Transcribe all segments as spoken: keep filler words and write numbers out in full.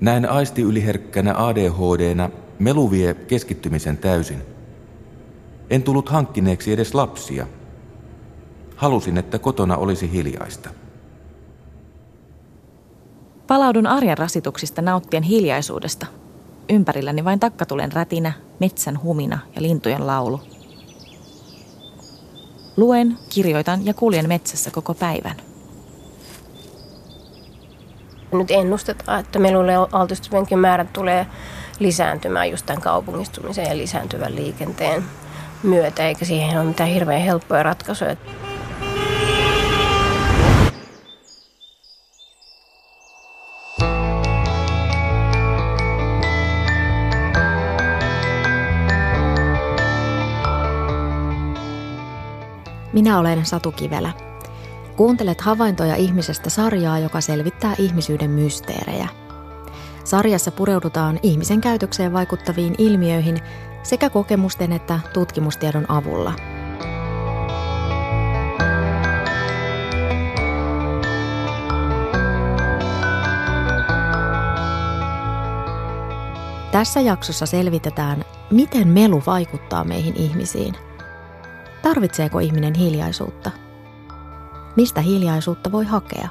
Näin aistiyliherkkänä A D H D:nä melu vie keskittymisen täysin. En tullut hankkineeksi edes lapsia. Halusin, että kotona olisi hiljaista. Palaudun arjen rasituksista nauttien hiljaisuudesta. Ympärilläni vain takkatulen rätinä, metsän humina ja lintujen laulu. Luen, kirjoitan ja kuljen metsässä koko päivän. Nyt ennustetaan, että melulle altistuvenkin määrä tulee lisääntymään just tämän kaupungistumisen ja lisääntyvän liikenteen myötä, eikä siihen ole mitään hirveän helppoja ratkaisuja. Minä olen Satu Kivelä. Kuuntelet Havaintoja ihmisestä -sarjaa, joka selvittää ihmisyyden mysteerejä. Sarjassa pureudutaan ihmisen käytökseen vaikuttaviin ilmiöihin sekä kokemusten että tutkimustiedon avulla. Tässä jaksossa selvitetään, miten melu vaikuttaa meihin ihmisiin. Tarvitseeko ihminen hiljaisuutta? Mistä hiljaisuutta voi hakea?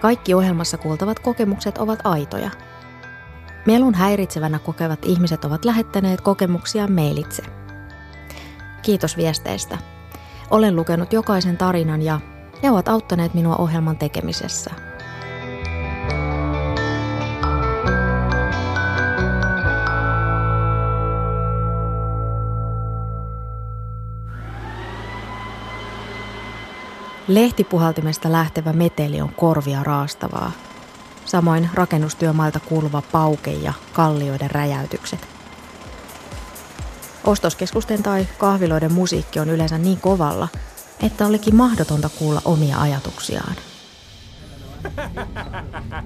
Kaikki ohjelmassa kuultavat kokemukset ovat aitoja. Melun häiritsevänä kokevat ihmiset ovat lähettäneet kokemuksia mailitse. Kiitos viesteistä. Olen lukenut jokaisen tarinan ja ne ovat auttaneet minua ohjelman tekemisessä. Lehtipuhaltimesta lähtevä meteli on korvia raastavaa. Samoin rakennustyömaalta kuuluva pauke ja kallioiden räjäytykset. Ostoskeskusten tai kahviloiden musiikki on yleensä niin kovalla, että olikin mahdotonta kuulla omia ajatuksiaan.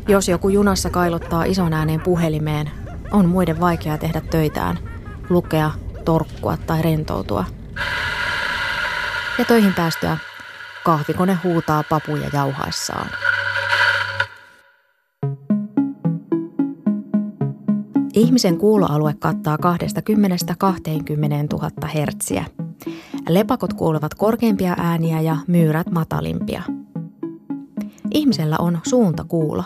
Jos joku junassa kailottaa ison ääneen puhelimeen, on muiden vaikea tehdä töitään, lukea, torkkua tai rentoutua. Ja töihin päästyä kahvikone huutaa papuja jauhaessaan. Ihmisen kuuloalue kattaa kaksikymmentä kaksikymmentätuhatta hertsiä. Lepakot kuulevat korkeimpia ääniä ja myyrät matalimpia. Ihmisellä on suuntakuulo.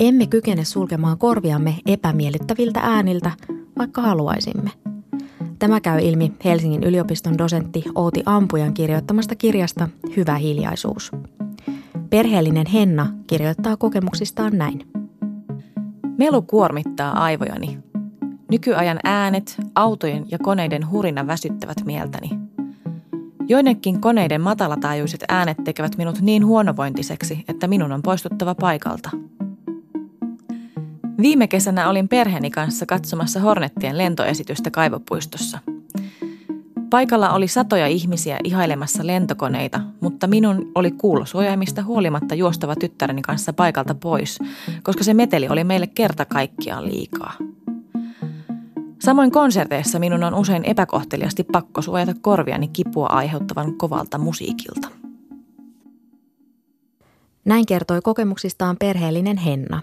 Emme kykene sulkemaan korviamme epämiellyttäviltä ääniltä, vaikka haluaisimme. Tämä käy ilmi Helsingin yliopiston dosentti Outi Ampujan kirjoittamasta kirjasta Hyvä hiljaisuus. Perheellinen Henna kirjoittaa kokemuksistaan näin. Melu kuormittaa aivojani. Nykyajan äänet, autojen ja koneiden hurina väsyttävät mieltäni. Joidenkin koneiden matalataajuiset äänet tekevät minut niin huonovointiseksi, että minun on poistuttava paikalta. Viime kesänä olin perheeni kanssa katsomassa Hornettien lentoesitystä Kaivopuistossa. Paikalla oli satoja ihmisiä ihailemassa lentokoneita, mutta minun oli kuulosuojaimista huolimatta juostava tyttäreni kanssa paikalta pois, koska se meteli oli meille kerta kaikkiaan liikaa. Samoin konserteissa minun on usein epäkohteliasti pakko suojata korviani kipua aiheuttavan kovalta musiikilta. Näin kertoi kokemuksistaan perheellinen Henna.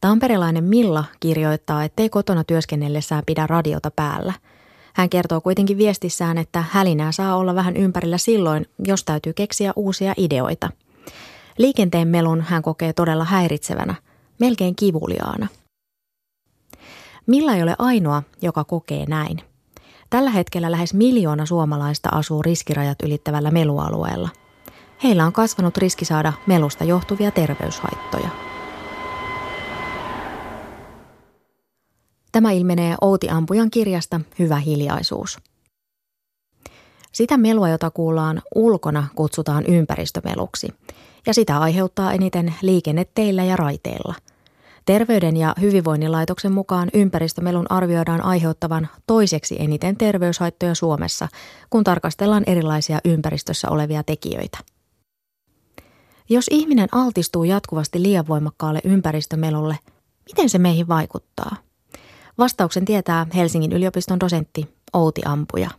Tamperelainen Milla kirjoittaa, ettei kotona työskennellessään pidä radiota päällä. Hän kertoo kuitenkin viestissään, että hälinää saa olla vähän ympärillä silloin, jos täytyy keksiä uusia ideoita. Liikenteen melun hän kokee todella häiritsevänä, melkein kivuliaana. Milla ei ole ainoa, joka kokee näin. Tällä hetkellä lähes miljoona suomalaista asuu riskirajat ylittävällä melualueella. Heillä on kasvanut riski saada melusta johtuvia terveyshaittoja. Tämä ilmenee Outi Ampujan kirjasta Hyvä hiljaisuus. Sitä melua, jota kuullaan ulkona, kutsutaan ympäristömeluksi, ja sitä aiheuttaa eniten liikenneteillä ja raiteilla. Terveyden ja hyvinvoinnin laitoksen mukaan ympäristömelun arvioidaan aiheuttavan toiseksi eniten terveyshaittoja Suomessa, kun tarkastellaan erilaisia ympäristössä olevia tekijöitä. Jos ihminen altistuu jatkuvasti liian voimakkaalle ympäristömelulle, miten se meihin vaikuttaa? Vastauksen tietää Helsingin yliopiston dosentti Outi Ampuja.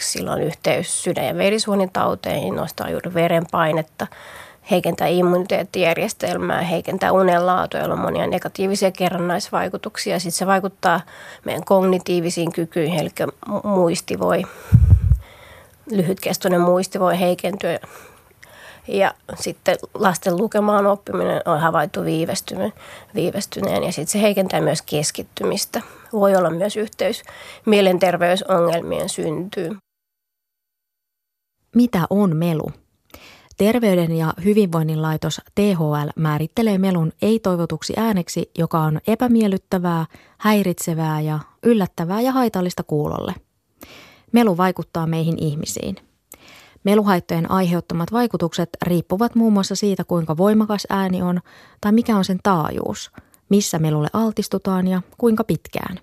Sillä on yhteys sydän- ja verisuonitauteen, nostaa juuri verenpainetta, heikentää immuniteettijärjestelmää, heikentää unenlaatua, jolla on monia negatiivisia kerrannaisvaikutuksia. Sitten se vaikuttaa meidän kognitiivisiin kykyihin, eli muisti voi, lyhytkestoinen muisti voi heikentyä. Ja sitten lasten lukemaan oppiminen on havaittu viivästyneen ja sitten se heikentää myös keskittymistä. Voi olla myös yhteys mielenterveysongelmien syntyyn. Mitä on melu? Terveyden ja hyvinvoinnin laitos T H L määrittelee melun ei-toivotuksi ääneksi, joka on epämiellyttävää, häiritsevää ja yllättävää ja haitallista kuulolle. Melu vaikuttaa meihin ihmisiin. Meluhaittojen aiheuttamat vaikutukset riippuvat muun muassa siitä, kuinka voimakas ääni on tai mikä on sen taajuus, missä melulle altistutaan ja kuinka pitkään.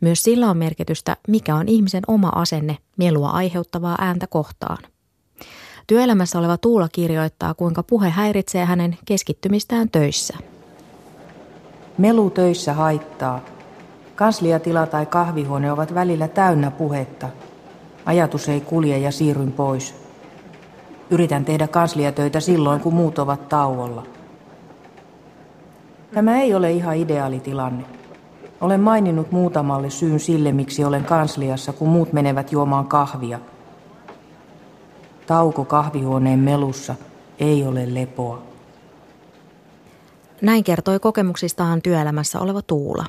Myös sillä on merkitystä, mikä on ihmisen oma asenne melua aiheuttavaa ääntä kohtaan. Työelämässä oleva Tuula kirjoittaa, kuinka puhe häiritsee hänen keskittymistään töissä. Melu töissä haittaa. Kansliatila tai kahvihuone ovat välillä täynnä puhetta. Ajatus ei kulje ja siirryn pois. Yritän tehdä kansliatöitä silloin, kun muut ovat tauolla. Tämä ei ole ihan ideaali tilanne. Olen maininnut muutamalle syyn sille, miksi olen kansliassa, kun muut menevät juomaan kahvia. Tauko kahvihuoneen melussa ei ole lepoa. Näin kertoi kokemuksistaan työelämässä oleva Tuula.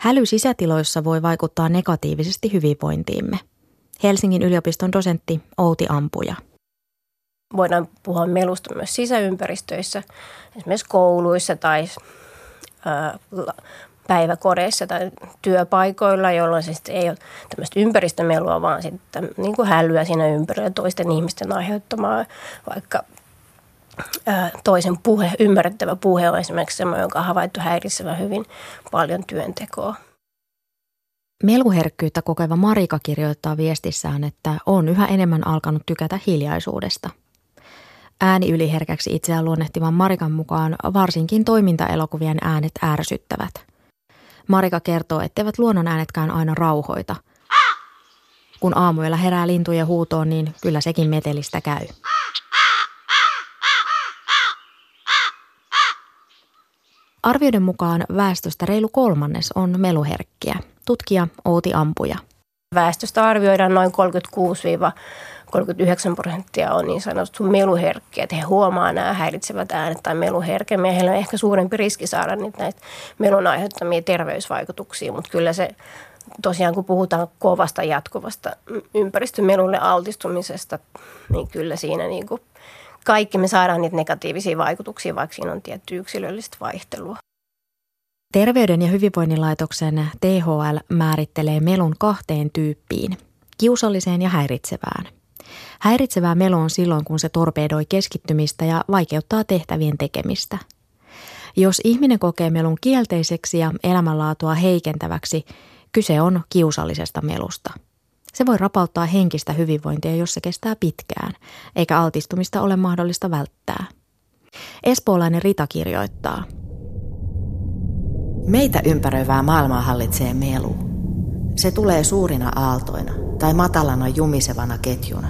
Häly sisätiloissa voi vaikuttaa negatiivisesti hyvinvointiimme. Helsingin yliopiston dosentti Outi Ampuja. Voidaan puhua melusta myös sisäympäristöissä, esimerkiksi kouluissa tai ää, päiväkodeissa tai työpaikoilla, jolloin se ei ole tämmöistä ympäristömelua, vaan sitten niin kuin hälyä siinä ympärillä toisten ihmisten aiheuttamaa, vaikka ää, toisen puhe, ymmärrettävä puhe on esimerkiksi semmoinen, jonka on havaittu häiritsevän hyvin paljon työntekoa. Meluherkkyyttä kokeva Marika kirjoittaa viestissään, että on yhä enemmän alkanut tykätä hiljaisuudesta. Ääniyliherkäksi itseään luonnehtivan Marikan mukaan varsinkin toimintaelokuvien äänet ärsyttävät. Marika kertoo, etteivät luonnon äänetkään aina rauhoita. Kun aamuyöllä herää lintujen huutoon, niin kyllä sekin metelistä käy. Arvioiden mukaan väestöstä reilu kolmannes on meluherkkiä. Tutkija Outi Ampuja. Väestöstä arvioidaan noin kolmekymmentäkuusi–kolmekymmentäyhdeksän prosenttia on niin sanottu meluherkkiä. He huomaa nämä häiritsevät äänet tai meluherkemmin. Heillä on ehkä suurempi riski saada niitä näitä melun aiheuttamia terveysvaikutuksia, mutta kyllä se tosiaan kun puhutaan kovasta jatkuvasta ympäristömelulle altistumisesta, niin kyllä siinä niin kuin kaikki me saadaan niitä negatiivisia vaikutuksia, vaikka siinä on tietty yksilöllistä vaihtelua. Terveyden ja hyvinvoinnin laitoksen T H L määrittelee melun kahteen tyyppiin, kiusalliseen ja häiritsevään. Häiritsevää melu on silloin, kun se torpedoi keskittymistä ja vaikeuttaa tehtävien tekemistä. Jos ihminen kokee melun kielteiseksi ja elämänlaatua heikentäväksi, kyse on kiusallisesta melusta. Se voi rapauttaa henkistä hyvinvointia, jos se kestää pitkään, eikä altistumista ole mahdollista välttää. Espoolainen Rita kirjoittaa. Meitä ympäröivää maailmaa hallitsee melu. Se tulee suurina aaltoina tai matalana jumisevana ketjuna.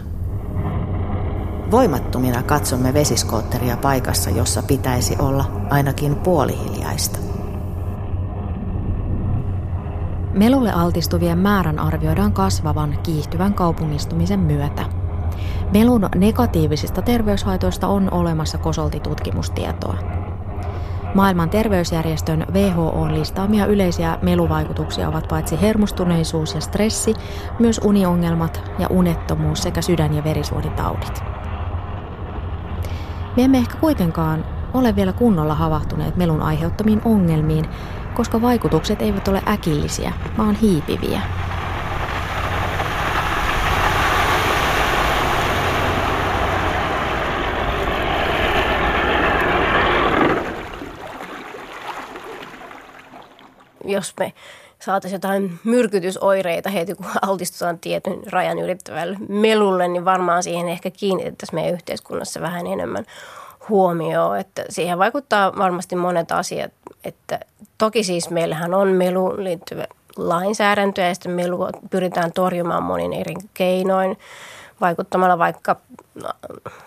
Voimattomina katsomme vesiskootteria paikassa, jossa pitäisi olla ainakin puolihiljaista. Melulle altistuvien määrän arvioidaan kasvavan kiihtyvän kaupungistumisen myötä. Melun negatiivisista terveyshaitoista on olemassa kosolti tutkimustietoa. Maailman terveysjärjestön W H O:n listaamia yleisiä meluvaikutuksia ovat paitsi hermostuneisuus ja stressi, myös uniongelmat ja unettomuus sekä sydän- ja verisuonitaudit. Me emme ehkä kuitenkaan ole vielä kunnolla havahtuneet melun aiheuttamiin ongelmiin, koska vaikutukset eivät ole äkillisiä, vaan hiipiviä. Jos me saataisiin jotain myrkytysoireita heti, kun altistutaan tietyn rajan ylittävälle melulle, niin varmaan siihen ehkä kiinnitettäisiin meidän yhteiskunnassa vähän enemmän huomioon. Että siihen vaikuttaa varmasti monet asiat. Että toki siis meillähän on meluun liittyvä lainsäädäntö ja sitten melua pyritään torjumaan monin eri keinoin. vaikuttamalla vaikka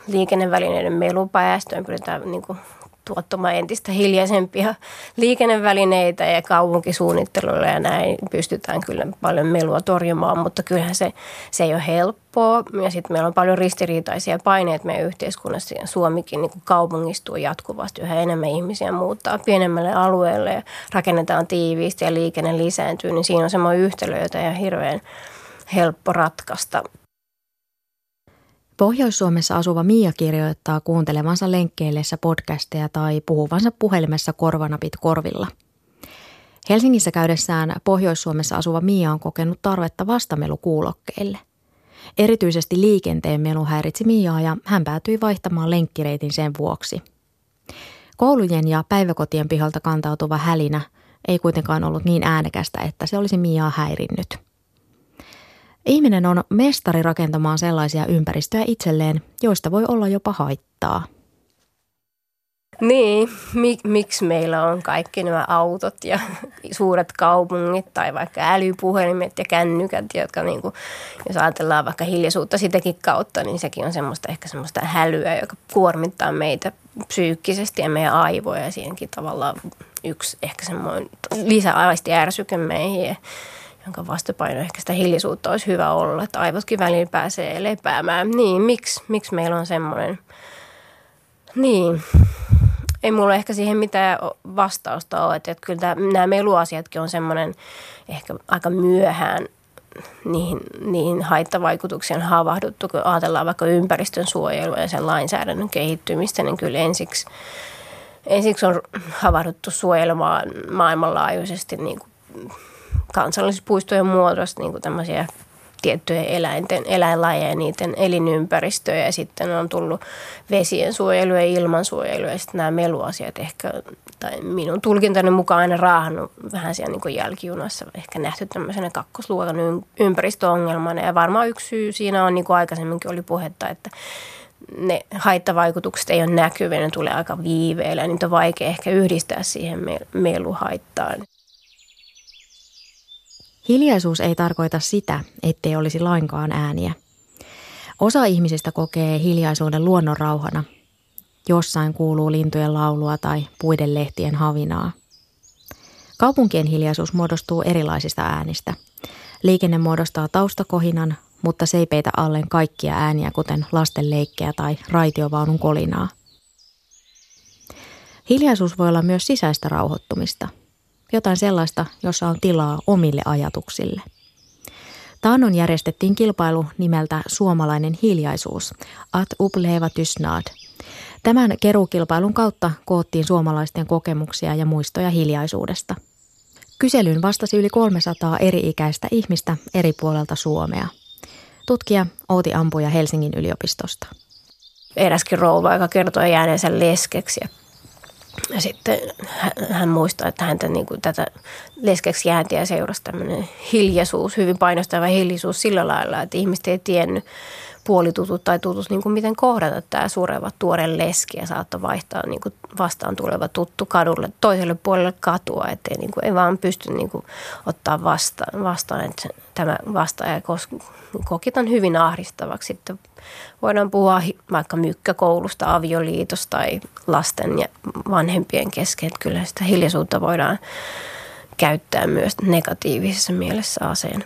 liikennevälineiden melupäästöön pyritään niin kuin tuottamaan entistä hiljaisempia liikennevälineitä ja kaupunkisuunnittelulla ja näin pystytään kyllä paljon melua torjumaan, mutta kyllähän se, se ei ole helppoa. Ja sitten meillä on paljon ristiriitaisia paineita meidän yhteiskunnassa. Suomikin niin kuin kaupungistuu jatkuvasti, yhä enemmän ihmisiä muuttaa pienemmälle alueelle ja rakennetaan tiiviisti ja liikenne lisääntyy, niin siinä on semmoinen yhtälö, jota ei ole hirveän helppo ratkaista. Pohjois-Suomessa asuva Miia kirjoittaa kuuntelemansa lenkkeillessä podcasteja tai puhuvansa puhelimessa korvanapit korvilla. Helsingissä käydessään Pohjois-Suomessa asuva Miia on kokenut tarvetta vastamelukuulokkeille. Erityisesti liikenteen melu häiritsi Miiaa ja hän päätyi vaihtamaan lenkkireitin sen vuoksi. Koulujen ja päiväkotien pihalta kantautuva hälinä ei kuitenkaan ollut niin äänekästä, että se olisi Miiaa häirinnyt. Ihminen on mestari rakentamaan sellaisia ympäristöjä itselleen, joista voi olla jopa haittaa. Niin, mik, miksi meillä on kaikki nämä autot ja suuret kaupungit tai vaikka älypuhelimet ja kännykät, jotka niin kuin, jos ajatellaan vaikka hiljaisuutta sitäkin kautta, niin sekin on semmoista ehkä semmoista hälyä, joka kuormittaa meitä psyykkisesti ja meidän aivoja ja siinäkin tavallaan yksi ehkä semmoinen lisäaisti ärsyke meihin, jonka vastapaino ehkä sitä hiljaisuutta olisi hyvä olla, että aivotkin välillä pääsee lepäämään. Niin, miksi, miksi meillä on semmoinen? Niin, ei mulla ehkä siihen mitään vastausta ole, että, että kyllä tämä, nämä meluasiatkin on semmoinen ehkä aika myöhään niihin, niihin haittavaikutuksiin havahduttu, kun ajatellaan vaikka ympäristön suojelua ja sen lainsäädännön kehittymistä, niin kyllä ensiksi, ensiksi on havahduttu suojelemaan maailmanlaajuisesti niin kuin kansallispuistojen muodosta niin kuin tämmöisiä tiettyjä eläinten, eläinlajeja ja niiden elinympäristöjä. Ja sitten on tullut vesien suojelu ja ilmansuojelu ja sitten nämä meluasiat ehkä, tai minun tulkintani mukaan aina raahannut vähän siellä niin kuin jälkijunassa. Ehkä nähty tämmöisenä kakkosluokan ympäristöongelmana ja varmaan yksi syy siinä on, niin kuin aikaisemminkin oli puhetta, että ne haittavaikutukset ei ole näkyviä, ne tulee aika viiveellä ja niitä on vaikea ehkä yhdistää siihen meluhaittaan. Hiljaisuus ei tarkoita sitä, ettei olisi lainkaan ääniä. Osa ihmisistä kokee hiljaisuuden luonnonrauhana. Jossain kuuluu lintujen laulua tai puiden lehtien havinaa. Kaupunkien hiljaisuus muodostuu erilaisista äänistä. Liikenne muodostaa taustakohinan, mutta se ei peitä alleen kaikkia ääniä, kuten lasten leikkejä tai raitiovaunun kolinaa. Hiljaisuus voi olla myös sisäistä rauhoittumista. Jotain sellaista, jossa on tilaa omille ajatuksille. Taannoin järjestettiin kilpailu nimeltä Suomalainen hiljaisuus, at uppleva tystnad. Tämän keruukilpailun kautta koottiin suomalaisten kokemuksia ja muistoja hiljaisuudesta. Kyselyyn vastasi yli kolmesataa eri-ikäistä ihmistä eri puolelta Suomea. Tutkija Outi Ampuja Helsingin yliopistosta. Eräskin rouva, joka kertoi jääneensä leskeksi. Ja sitten hän muistaa, että häntä niin kuin tätä leskeksi jääntiä seurasi tämmöinen hiljaisuus, hyvin painostava hiljaisuus sillä lailla, että ihmiset ei tiennyt puolitutut tai tutut, niin kuin miten kohdata tämä sureva tuore leski ja saattoi vaihtaa niin kuin vastaan tuleva tuttu kadulle, toiselle puolelle katua, ettei niin kuin, ei vaan pysty niin kuin ottaa vastaan, vastaan, että tämä vastaaja koki tämän hyvin ahdistavaksi. Sitten voidaan puhua vaikka mykkäkoulusta, avioliitosta tai lasten ja vanhempien kesken, että kyllä sitä hiljaisuutta voidaan käyttää myös negatiivisessa mielessä aseena.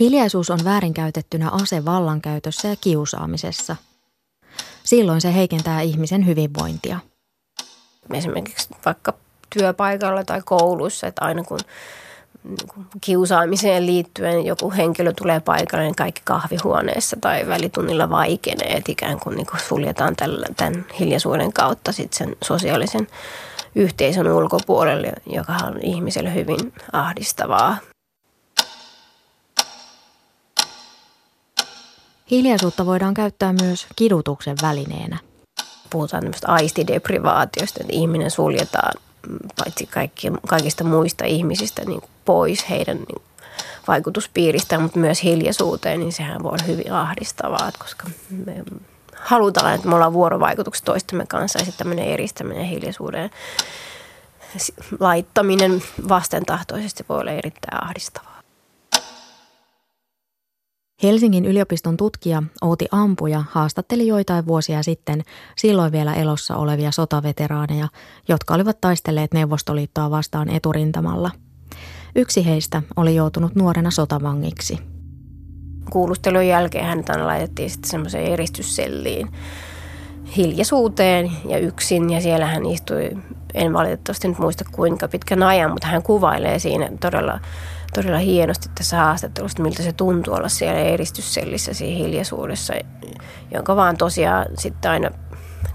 Hiljaisuus on väärinkäytettynä ase vallankäytössä ja kiusaamisessa. Silloin se heikentää ihmisen hyvinvointia. Esimerkiksi vaikka työpaikalla tai koulussa, että aina kun kiusaamiseen liittyen joku henkilö tulee paikalle, niin kaikki kahvihuoneessa tai välitunnilla vaikenee, että ikään kuin, niin kuin suljetaan tämän hiljaisuuden kautta sit sen sosiaalisen yhteisön ulkopuolelle, joka on ihmiselle hyvin ahdistavaa. Hiljaisuutta voidaan käyttää myös kidutuksen välineenä. Puhutaan tämmöistä aistideprivaatiosta, että ihminen suljetaan paitsi kaikki, kaikista muista ihmisistä niin kuin pois heidän niin vaikutuspiiristään, mutta myös hiljaisuuteen, niin sehän voi olla hyvin ahdistavaa, koska me halutaan, että me ollaan vuorovaikutuksessa toistemme kanssa ja sitten tämmöinen eristäminen ja hiljaisuuden laittaminen vastentahtoisesti voi olla erittäin ahdistavaa. Helsingin yliopiston tutkija Outi Ampuja haastatteli joitain vuosia sitten silloin vielä elossa olevia sotaveteraaneja, jotka olivat taistelleet Neuvostoliittoa vastaan eturintamalla. Yksi heistä oli joutunut nuorena sotavangiksi. Kuulustelun jälkeen hänet laitettiin sitten semmoiseen eristysselliin hiljaisuuteen ja yksin, ja siellä hän istui, en valitettavasti nyt muista kuinka pitkän ajan, mutta hän kuvailee siinä todella, todella hienosti tässä haastattelussa, miltä se tuntuu olla siellä eristyssellissä siinä hiljaisuudessa, jonka vaan tosiaan sitten aina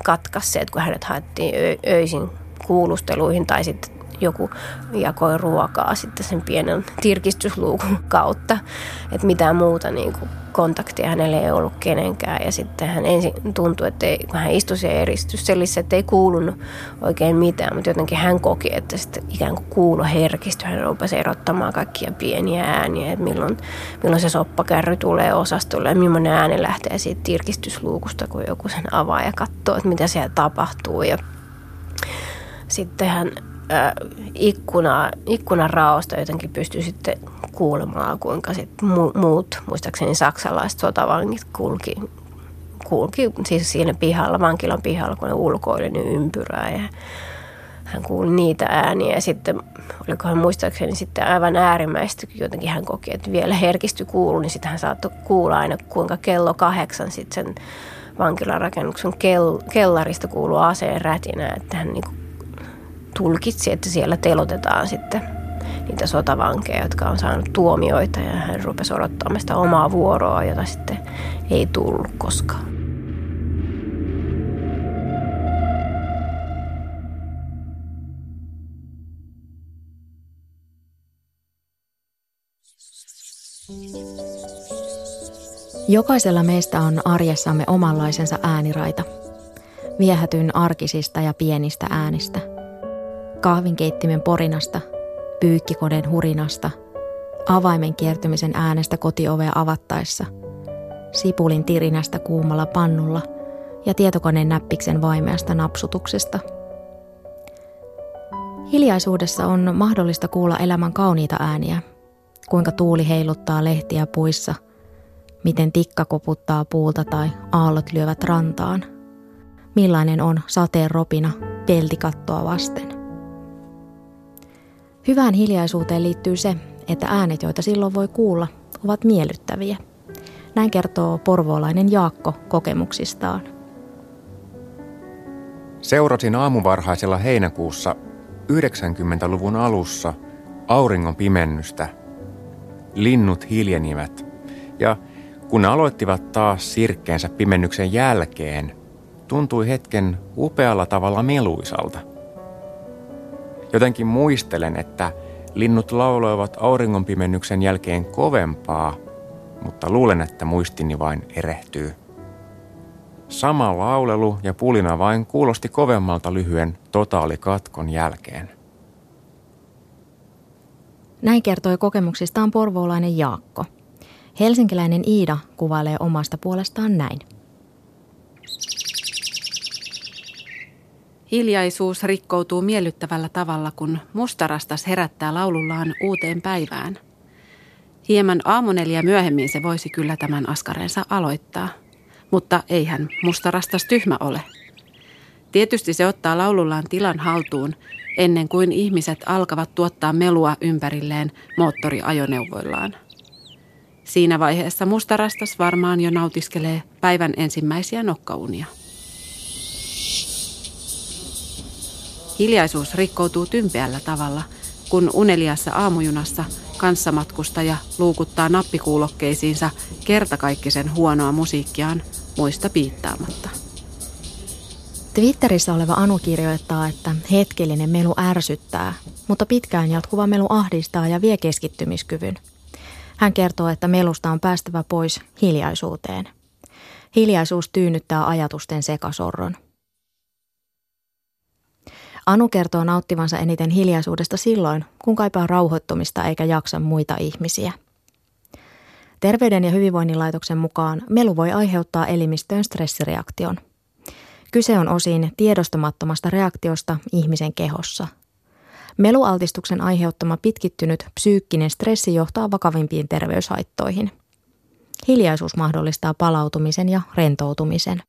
katkaisi se, että kun hänet haettiin ö- öisin kuulusteluihin tai sitten joku jakoi ruokaa sitten sen pienen tirkistysluukun kautta, että mitään muuta niin kuin kontaktia hänellä ei ollut kenenkään. Ja sitten hän ensin tuntui, että ei, kun hän istui siellä eristyssellissä, että ei kuulunut oikein mitään, mutta jotenkin hän koki, että sitten ikään kuin kuulo herkistyi. Hän rupesi erottamaan kaikkia pieniä ääniä, että milloin, milloin se soppakärry tulee osastolle ja millainen ääni lähtee siitä tirkistysluukusta, kun joku sen avaa ja katsoo, että mitä siellä tapahtuu. Ja sitten hän Ikkuna, ikkunan raosta jotenkin pystyy sitten kuulemaan, kuinka sitten muut, muistaakseni saksalaiset sotavangit kulki, kulki siis siinä pihalla, vankilan pihalla, kun ne ulkoili, niin ympyrää, ja hän kuuli niitä ääniä. Ja sitten, olikohan muistaakseni sitten aivan äärimmäistä, kun jotenkin hän koki, että vielä herkistyi kuulu, niin sitten hän saattoi kuulla aina, kuinka kello kahdeksan sitten sen vankilarakennuksen kell, kellarista kuuluu aseen rätinä, että hän niinku tulkitsi, että siellä telotetaan sitten niitä sotavankeja, jotka on saanut tuomioita, ja hän rupesi odottamaan sitä omaa vuoroa, jota sitten ei tullut koskaan. Jokaisella meistä on arjessamme omanlaisensa ääniraita. Viehätyn arkisista ja pienistä äänistä. Kahvinkeittimen porinasta, pyykkikoden hurinasta, avaimen kiertymisen äänestä kotiovea avattaessa, sipulin tirinästä kuumalla pannulla ja tietokoneen näppiksen vaimeasta napsutuksesta. Hiljaisuudessa on mahdollista kuulla elämän kauniita ääniä, kuinka tuuli heiluttaa lehtiä puissa, miten tikka koputtaa puulta tai aallot lyövät rantaan, millainen on sateen ropina peltikattoa vasten. Hyvään hiljaisuuteen liittyy se, että äänet, joita silloin voi kuulla, ovat miellyttäviä. Näin kertoo porvoolainen Jaakko kokemuksistaan. Seurasin aamuvarhaisella heinäkuussa yhdeksänkymmentäluvun alussa auringon pimennystä. Linnut hiljenivät, ja kun ne aloittivat taas sirkkeensä pimennyksen jälkeen, tuntui hetken upealla tavalla meluisalta. Jotenkin muistelen, että linnut lauloivat auringonpimennyksen jälkeen kovempaa, mutta luulen, että muistini vain erehtyy. Sama laulelu ja pulina vain kuulosti kovemmalta lyhyen totaalikatkon jälkeen. Näin kertoi kokemuksistaan porvoolainen Jaakko. Helsinkiläinen Iida kuvailee omasta puolestaan näin. Hiljaisuus rikkoutuu miellyttävällä tavalla, kun mustarastas herättää laulullaan uuteen päivään. Hieman aamuneljä myöhemmin se voisi kyllä tämän askareensa aloittaa, mutta eihän mustarastas tyhmä ole. Tietysti se ottaa laulullaan tilan haltuun ennen kuin ihmiset alkavat tuottaa melua ympärilleen moottoriajoneuvoillaan. Siinä vaiheessa mustarastas varmaan jo nautiskelee päivän ensimmäisiä nokkaunia. Hiljaisuus rikkoutuu tympeällä tavalla, kun uneliassa aamujunassa kanssamatkustaja luukuttaa nappikuulokkeisiinsa kertakaikkisen huonoa musiikkiaan muista piittaamatta. Twitterissä oleva Anu kirjoittaa, että hetkellinen melu ärsyttää, mutta pitkään jatkuva melu ahdistaa ja vie keskittymiskyvyn. Hän kertoo, että melusta on päästävä pois hiljaisuuteen. Hiljaisuus tyynnyttää ajatusten sekasorron. Anu kertoo nauttivansa eniten hiljaisuudesta silloin, kun kaipaa rauhoittumista eikä jaksa muita ihmisiä. Terveyden ja hyvinvoinnin laitoksen mukaan melu voi aiheuttaa elimistöön stressireaktion. Kyse on osin tiedostamattomasta reaktiosta ihmisen kehossa. Melualtistuksen aiheuttama pitkittynyt psyykkinen stressi johtaa vakavimpiin terveyshaittoihin. Hiljaisuus mahdollistaa palautumisen ja rentoutumisen.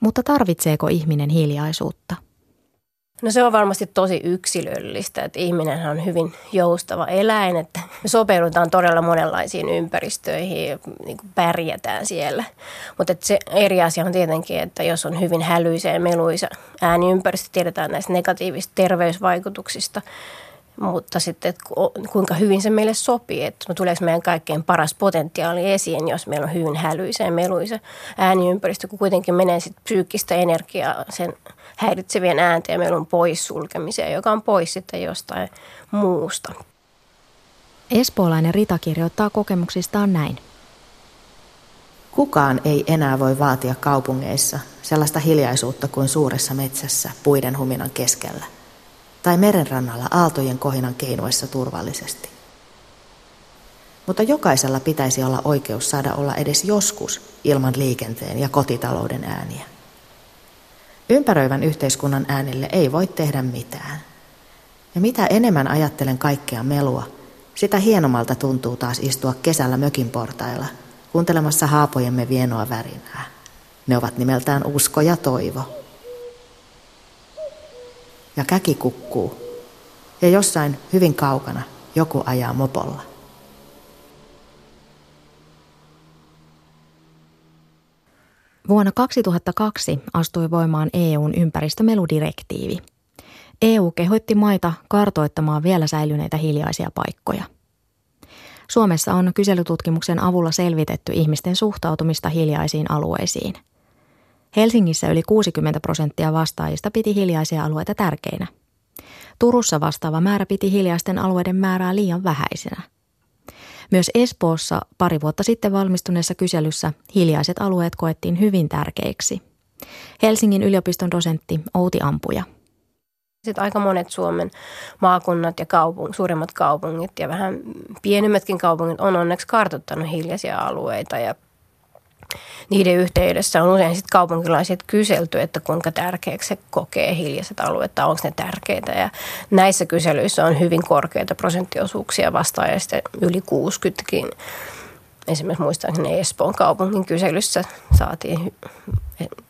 Mutta tarvitseeko ihminen hiljaisuutta? No se on varmasti tosi yksilöllistä, että ihminenhän on hyvin joustava eläin, että me sopeudutaan todella monenlaisiin ympäristöihin ja niin kuin pärjätään siellä. Mutta se eri asia on tietenkin, että jos on hyvin hälyisä ja meluisa ääniympäristö, tiedetään näistä negatiivisista terveysvaikutuksista, mutta sitten kuinka hyvin se meille sopii, että tuleeko meidän kaikkein paras potentiaali esiin, jos meillä on hyvin hälyisä ja meluisa ääniympäristö, kun kuitenkin menee sitten psyykkistä energiaa sen häiritsevien ääntä ja meillä on poissulkemisia, joka on pois sitten jostain muusta. Espoolainen Rita kirjoittaa kokemuksistaan näin. Kukaan ei enää voi vaatia kaupungeissa sellaista hiljaisuutta kuin suuressa metsässä puiden huminan keskellä tai merenrannalla aaltojen kohinan keinuessa turvallisesti. Mutta jokaisella pitäisi olla oikeus saada olla edes joskus ilman liikenteen ja kotitalouden ääniä. Ympäröivän yhteiskunnan äänille ei voi tehdä mitään. Ja mitä enemmän ajattelen kaikkea melua, sitä hienommalta tuntuu taas istua kesällä mökin portailla, kuuntelemassa haapojemme vienoa värinää. Ne ovat nimeltään usko ja toivo. Ja käki kukkuu. Ja jossain hyvin kaukana joku ajaa mopolla. Vuonna kaksituhattakaksi astui voimaan E U:n ympäristömeludirektiivi. E U kehotti maita kartoittamaan vielä säilyneitä hiljaisia paikkoja. Suomessa on kyselytutkimuksen avulla selvitetty ihmisten suhtautumista hiljaisiin alueisiin. Helsingissä yli kuusikymmentä prosenttia vastaajista piti hiljaisia alueita tärkeinä. Turussa vastaava määrä piti hiljaisten alueiden määrää liian vähäisenä. Myös Espoossa pari vuotta sitten valmistuneessa kyselyssä hiljaiset alueet koettiin hyvin tärkeiksi. Helsingin yliopiston dosentti Outi Ampuja. Sitten aika monet Suomen maakunnat ja kaupung- suurimmat kaupungit ja vähän pienemmätkin kaupungit on onneksi kartoittanut hiljaisia alueita ja niiden yhteydessä on usein sitten kaupunkilaiset kyselty, että kuinka tärkeäksi se kokee hiljaiset alueet, tai onko ne tärkeitä. Ja näissä kyselyissä on hyvin korkeita prosenttiosuuksia vastaajista yli kuusikymmentäkin. Esimerkiksi muistaakseni Espoon kaupungin kyselyssä saatiin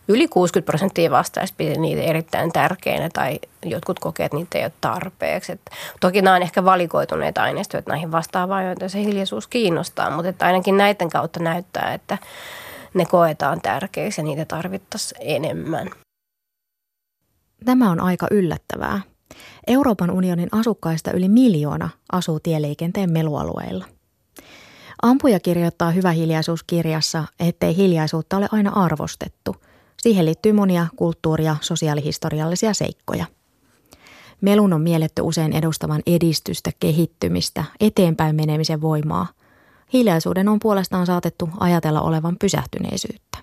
yli kuusikymmentä prosenttia vastaajista piti niitä erittäin tärkeinä tai jotkut kokee, että niitä ei ole tarpeeksi. Et toki nämä on ehkä valikoituneita aineistoja, että näihin vastaavaan, joita se hiljaisuus kiinnostaa, mutta että ainakin näiden kautta näyttää, että ne koetaan tärkeiksi ja niitä tarvittaisiin enemmän. Tämä on aika yllättävää. Euroopan unionin asukkaista yli miljoona asuu tieliikenteen melualueilla. Ampuja kirjoittaa Hyvä hiljaisuus -kirjassa, ettei hiljaisuutta ole aina arvostettu. Siihen liittyy monia kulttuuri- ja sosiaalihistoriallisia seikkoja. Melun on mielletty usein edustavan edistystä, kehittymistä, eteenpäin menemisen voimaa. Hiljaisuuden on puolestaan saatettu ajatella olevan pysähtyneisyyttä.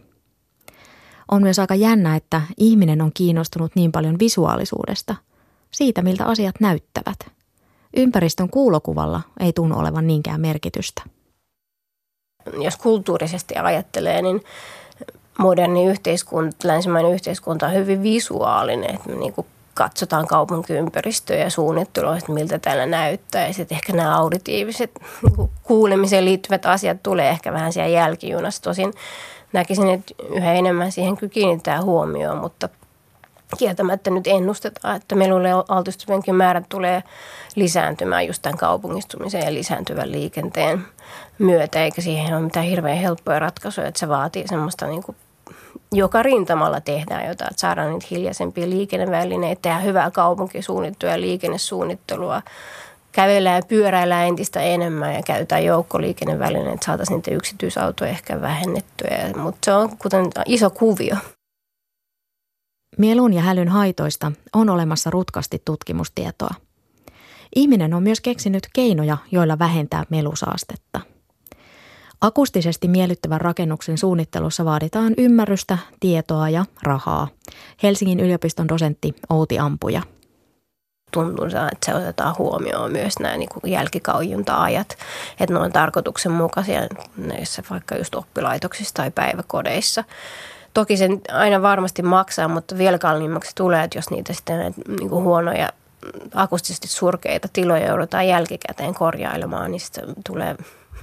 On myös aika jännä, että ihminen on kiinnostunut niin paljon visuaalisuudesta, siitä miltä asiat näyttävät. Ympäristön kuulokuvalla ei tunnu olevan niinkään merkitystä. Jos kulttuurisesti ajattelee, niin moderni yhteiskunta, länsimainen yhteiskunta on hyvin visuaalinen, että me niin kuin katsotaan kaupunkiympäristöä ja suunnittelua, että miltä täällä näyttää. Ja sitten ehkä nämä auditiiviset niin kuin kuulemiseen liittyvät asiat tulee ehkä vähän siellä jälkijunassa. Tosin näkisin, että yhä enemmän siihen kiinnitetään huomioon, mutta kieltämättä nyt ennustetaan, että melulle altistuvienkin määrä tulee lisääntymään just tämän kaupungistumisen ja lisääntyvän liikenteen myötä, eikä siihen ole mitään hirveän helppoja ratkaisuja, että se vaatii semmoista niin kuin joka rintamalla tehdään jotain, että saadaan niitä hiljaisempia liikennevälineitä, tehdään hyvää kaupunkisuunnittelua ja liikennesuunnittelua, kävellään ja pyöräillään entistä enemmän ja käytetään joukkoliikennevälineitä, että saataisiin niitä yksityisautoja ehkä vähennettyä, mutta se on kuten iso kuvio. Mielun ja hälyn haitoista on olemassa rutkasti tutkimustietoa. Ihminen on myös keksinyt keinoja, joilla vähentää melusaastetta. Akustisesti miellyttävän rakennuksen suunnittelussa vaaditaan ymmärrystä, tietoa ja rahaa. Helsingin yliopiston dosentti Outi Ampuja. Tuntuu, että se otetaan huomioon myös nämä niin kuin jälkikauljunta-ajat, että ne on tarkoituksenmukaisia näissä vaikka just oppilaitoksissa tai päiväkodeissa. Toki sen aina varmasti maksaa, mutta vielä kalliimmaksi tulee, että jos niitä sitten niin kuin huonoja, akustisesti surkeita tiloja joudutaan jälkikäteen korjailemaan, niin sitten tulee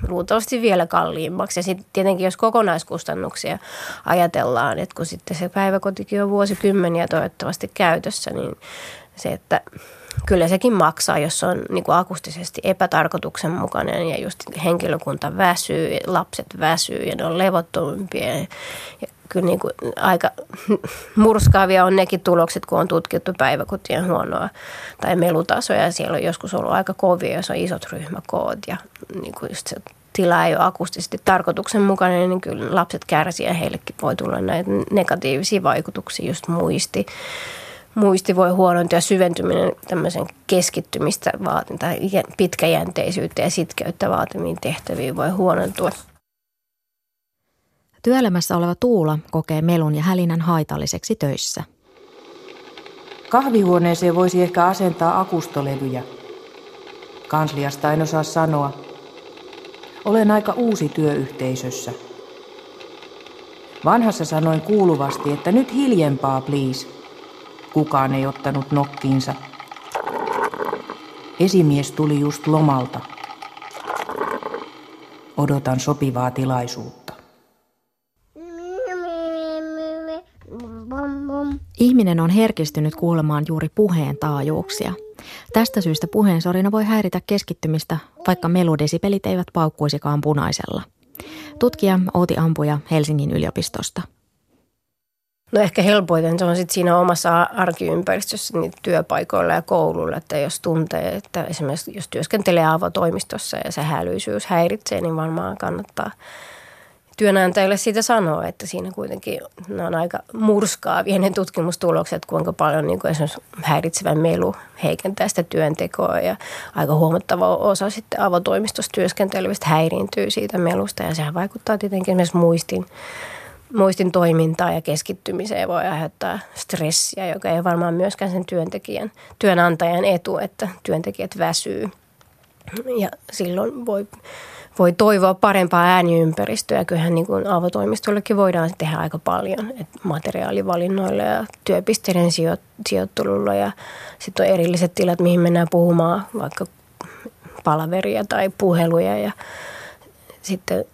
luultavasti vielä kalliimmaksi. Ja sitten tietenkin, jos kokonaiskustannuksia ajatellaan, että kun sitten se päiväkotikin on vuosikymmeniä toivottavasti käytössä, niin se, että kyllä sekin maksaa, jos se on niin kuin akustisesti epätarkoituksenmukainen ja just henkilökunta väsyy, lapset väsyy ja ne on levottomimpia. Ja kyllä niin kuin aika murskaavia on nekin tulokset, kun on tutkittu päiväkotien huonoa tai melutasoja. Siellä on joskus ollut aika kovia, jos on isot ryhmäkoot ja niin kuin just se tila ei ole akustisesti tarkoituksenmukainen, niin kyllä lapset kärsii ja heillekin voi tulla näitä negatiivisia vaikutuksia, just muisti. Muisti voi huonontua ja syventyminen tämmöisen keskittymistä vaatin tai pitkäjänteisyyttä ja sitkeyttä vaatimiin tehtäviin voi huonontua. Työelämässä oleva Tuula kokee melun ja hälinän haitalliseksi töissä. Kahvihuoneeseen voisi ehkä asentaa akustolevyjä. Kansliasta en osaa sanoa. Olen aika uusi työyhteisössä. Vanhassa sanoin kuuluvasti, että nyt hiljempaa, please. Kukaan ei ottanut nokkiinsa. Esimies tuli just lomalta. Odotan sopivaa tilaisuutta. Ihminen on herkistynyt kuulemaan juuri puheen taajuuksia. Tästä syystä puheen sorina voi häiritä keskittymistä, vaikka meludesipelit eivät paukkuisikaan punaisella. Tutkija Outi Ampuja Helsingin yliopistosta. No ehkä helpoiten se on sitten siinä omassa arkiympäristössä, niin työpaikoilla ja koululla, että jos tuntee, että esimerkiksi jos työskentelee avotoimistossa ja se hälyisyys häiritsee, niin varmaan kannattaa työnantajille siitä sanoa, että siinä kuitenkin ne on aika murskaavia ne tutkimustulokset, kuinka paljon niin kuin esimerkiksi häiritsevä melu heikentää sitä työntekoa ja aika huomattava osa sitten avotoimistossa työskentelevistä häiriintyy siitä melusta ja sehän vaikuttaa tietenkin esimerkiksi muistiin. Muistin toimintaa ja keskittymiseen voi aiheuttaa stressiä, joka ei varmaan myöskään sen työntekijän, työnantajan etu, että työntekijät väsyy. Ja silloin voi, voi toivoa parempaa ääniympäristöä. Kyllähän niin kuin avotoimistollekin voidaan tehdä aika paljon. Et materiaalivalinnoilla ja työpisteiden sijoittelulla ja sitten on erilliset tilat, mihin mennään puhumaan, vaikka palaveria tai puheluja ja sitten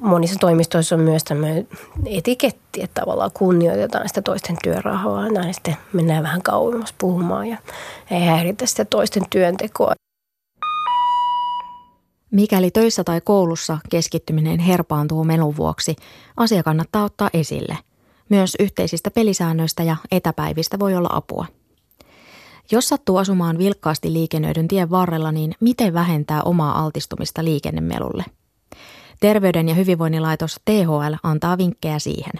monissa toimistoissa on myös tämmöinen etiketti, että tavallaan kunnioitetaan sitä toisten työrauhaa. Näin sitten mennään vähän kauemmas puhumaan ja ei häiritä sitä toisten työntekoa. Mikäli töissä tai koulussa keskittyminen herpaantuu melun vuoksi, asia kannattaa ottaa esille. Myös yhteisistä pelisäännöistä ja etäpäivistä voi olla apua. Jos sattuu asumaan vilkkaasti liikennöidyn tien varrella, niin miten vähentää omaa altistumista liikennemelulle? Terveyden ja hyvinvoinnin laitos T H L antaa vinkkejä siihen.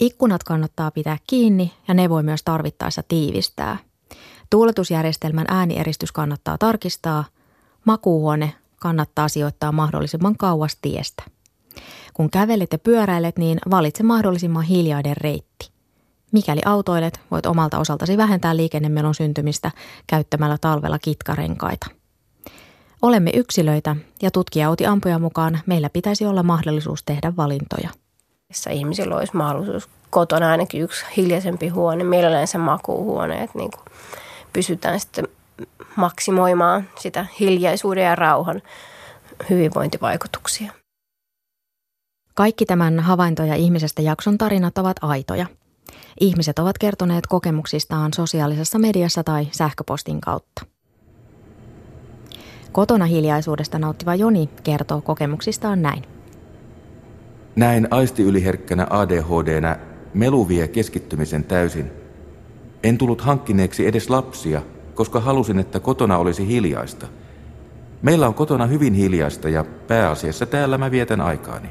Ikkunat kannattaa pitää kiinni ja ne voi myös tarvittaessa tiivistää. Tuuletusjärjestelmän äänieristys kannattaa tarkistaa. Makuuhuone kannattaa sijoittaa mahdollisimman kauas tiestä. Kun kävelet ja pyöräilet, niin valitse mahdollisimman hiljainen reitti. Mikäli autoilet, voit omalta osaltasi vähentää liikennemelun syntymistä käyttämällä talvella kitkarenkaita. Olemme yksilöitä ja tutkija Outi Ampujan mukaan meillä pitäisi olla mahdollisuus tehdä valintoja. Ihmisillä olisi mahdollisuus kotona ainakin yksi hiljaisempi huone, mielellään se makuuhuone, että niin kuin pysytään sitten maksimoimaan sitä hiljaisuuden ja rauhan hyvinvointivaikutuksia. Kaikki tämän havaintoja ihmisestä jakson tarinat ovat aitoja. Ihmiset ovat kertoneet kokemuksistaan sosiaalisessa mediassa tai sähköpostin kautta. Kotona hiljaisuudesta nauttiva Joni kertoo kokemuksistaan näin. Näin aistiyliherkkänä A D H D:nä melu vie keskittymisen täysin. En tullut hankkineeksi edes lapsia, koska halusin, että kotona olisi hiljaista. Meillä on kotona hyvin hiljaista ja pääasiassa täällä mä vietän aikaani.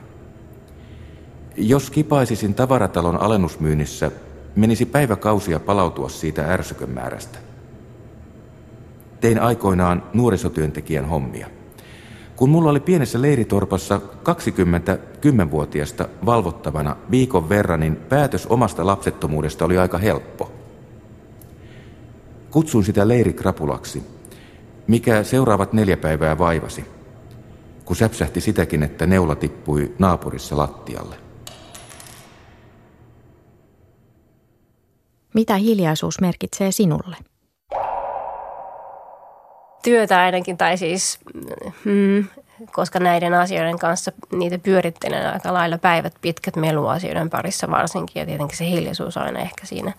Jos kipaisisin tavaratalon alennusmyynnissä, menisi päiväkausia palautua siitä ärsykön määrästä. Tein aikoinaan nuorisotyöntekijän hommia. Kun mulla oli pienessä leiritorpassa kaksikymmentä kymmenvuotiaista valvottavana viikon verran, niin päätös omasta lapsettomuudesta oli aika helppo. Kutsun sitä leirikrapulaksi, mikä seuraavat neljä päivää vaivasi, kun säpsähti sitäkin, että neula tippui naapurissa lattialle. Mitä hiljaisuus merkitsee sinulle? Työtä ainakin, tai siis mm, koska näiden asioiden kanssa niitä pyörittelen aika lailla päivät pitkät meluasioiden parissa varsinkin, ja tietenkin se hiljaisuus aina ehkä siinä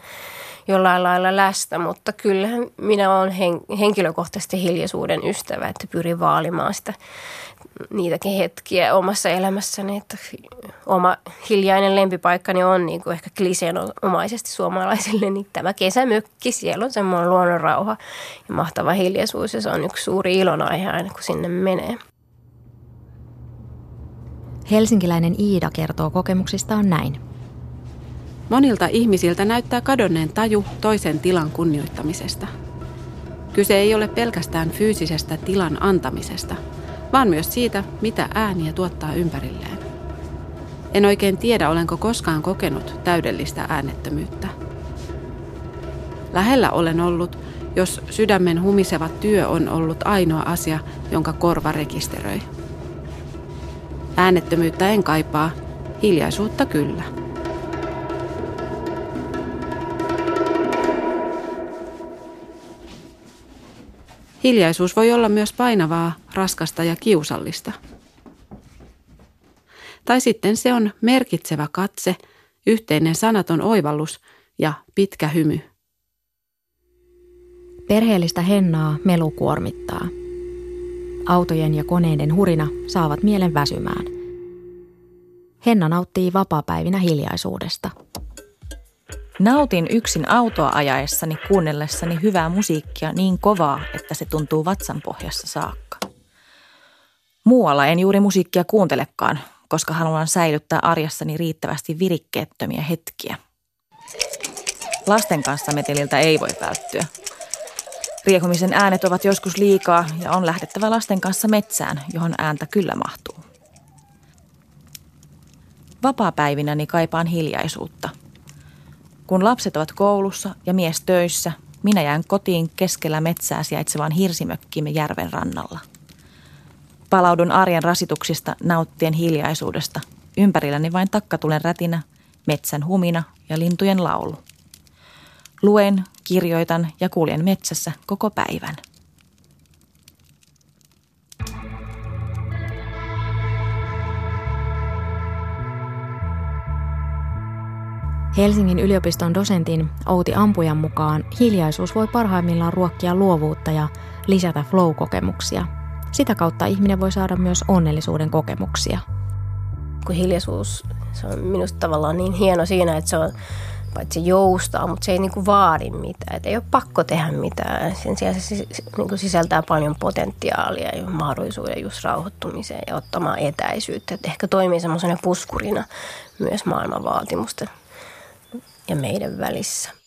jollain lailla läsnä, mutta kyllähän minä olen hen- henkilökohtaisesti hiljaisuuden ystävä, että pyrin vaalimaan sitä, niitäkin hetkiä omassa elämässäni, että oma hiljainen lempipaikkani on niin kuin ehkä kliseenomaisesti suomalaisille, niin tämä kesämökki, siellä on semmoinen luonnonrauha ja mahtava hiljaisuus, ja se on yksi suuri ilonaihe aina, kun sinne menee. Helsinkiläinen Iida kertoo kokemuksistaan näin. Monilta ihmisiltä näyttää kadonneen taju toisen tilan kunnioittamisesta. Kyse ei ole pelkästään fyysisestä tilan antamisesta, vaan myös siitä, mitä ääniä tuottaa ympärilleen. En oikein tiedä, olenko koskaan kokenut täydellistä äänettömyyttä. Lähellä olen ollut, jos sydämen humiseva työ on ollut ainoa asia, jonka korva rekisteröi. Äänettömyyttä en kaipaa, hiljaisuutta kyllä. Hiljaisuus voi olla myös painavaa, raskasta ja kiusallista. Tai sitten se on merkitsevä katse, yhteinen sanaton oivallus ja pitkä hymy. Perheellistä Hennaa melu kuormittaa. Autojen ja koneiden hurina saavat mielen väsymään. Henna nauttii vapaapäivinä hiljaisuudesta. Nautin yksin autoa ajaessani kuunnellessani hyvää musiikkia niin kovaa, että se tuntuu vatsanpohjassa saakka. Muualla en juuri musiikkia kuuntelekaan, koska haluan säilyttää arjessani riittävästi virikkeettömiä hetkiä. Lasten kanssa meteliltä ei voi välttyä. Riehumisen äänet ovat joskus liikaa ja on lähdettävä lasten kanssa metsään, johon ääntä kyllä mahtuu. Vapaapäivinäni kaipaan hiljaisuutta. Kun lapset ovat koulussa ja mies töissä, minä jään kotiin keskellä metsää sijaitsevaan hirsimökkiimme järven rannalla. Palaudun arjen rasituksista nauttien hiljaisuudesta, ympärilläni vain takkatulen rätinä, metsän humina ja lintujen laulu. Luen, kirjoitan ja kuljen metsässä koko päivän. Helsingin yliopiston dosentin Outi Ampujan mukaan hiljaisuus voi parhaimmillaan ruokkia luovuutta ja lisätä flow-kokemuksia. Sitä kautta ihminen voi saada myös onnellisuuden kokemuksia. Kun hiljaisuus, se on minusta tavallaan niin hieno siinä, että se on paitsi joustaa, mutta se ei niin kuin vaadi mitään. Et ei ole pakko tehdä mitään. Sen sijaan se niin kuin sisältää paljon potentiaalia ja mahdollisuuden just rauhoittumiseen ja ottamaan etäisyyttä. Et ehkä toimii semmoisena puskurina myös maailman vaatimusten ja meidän välissä.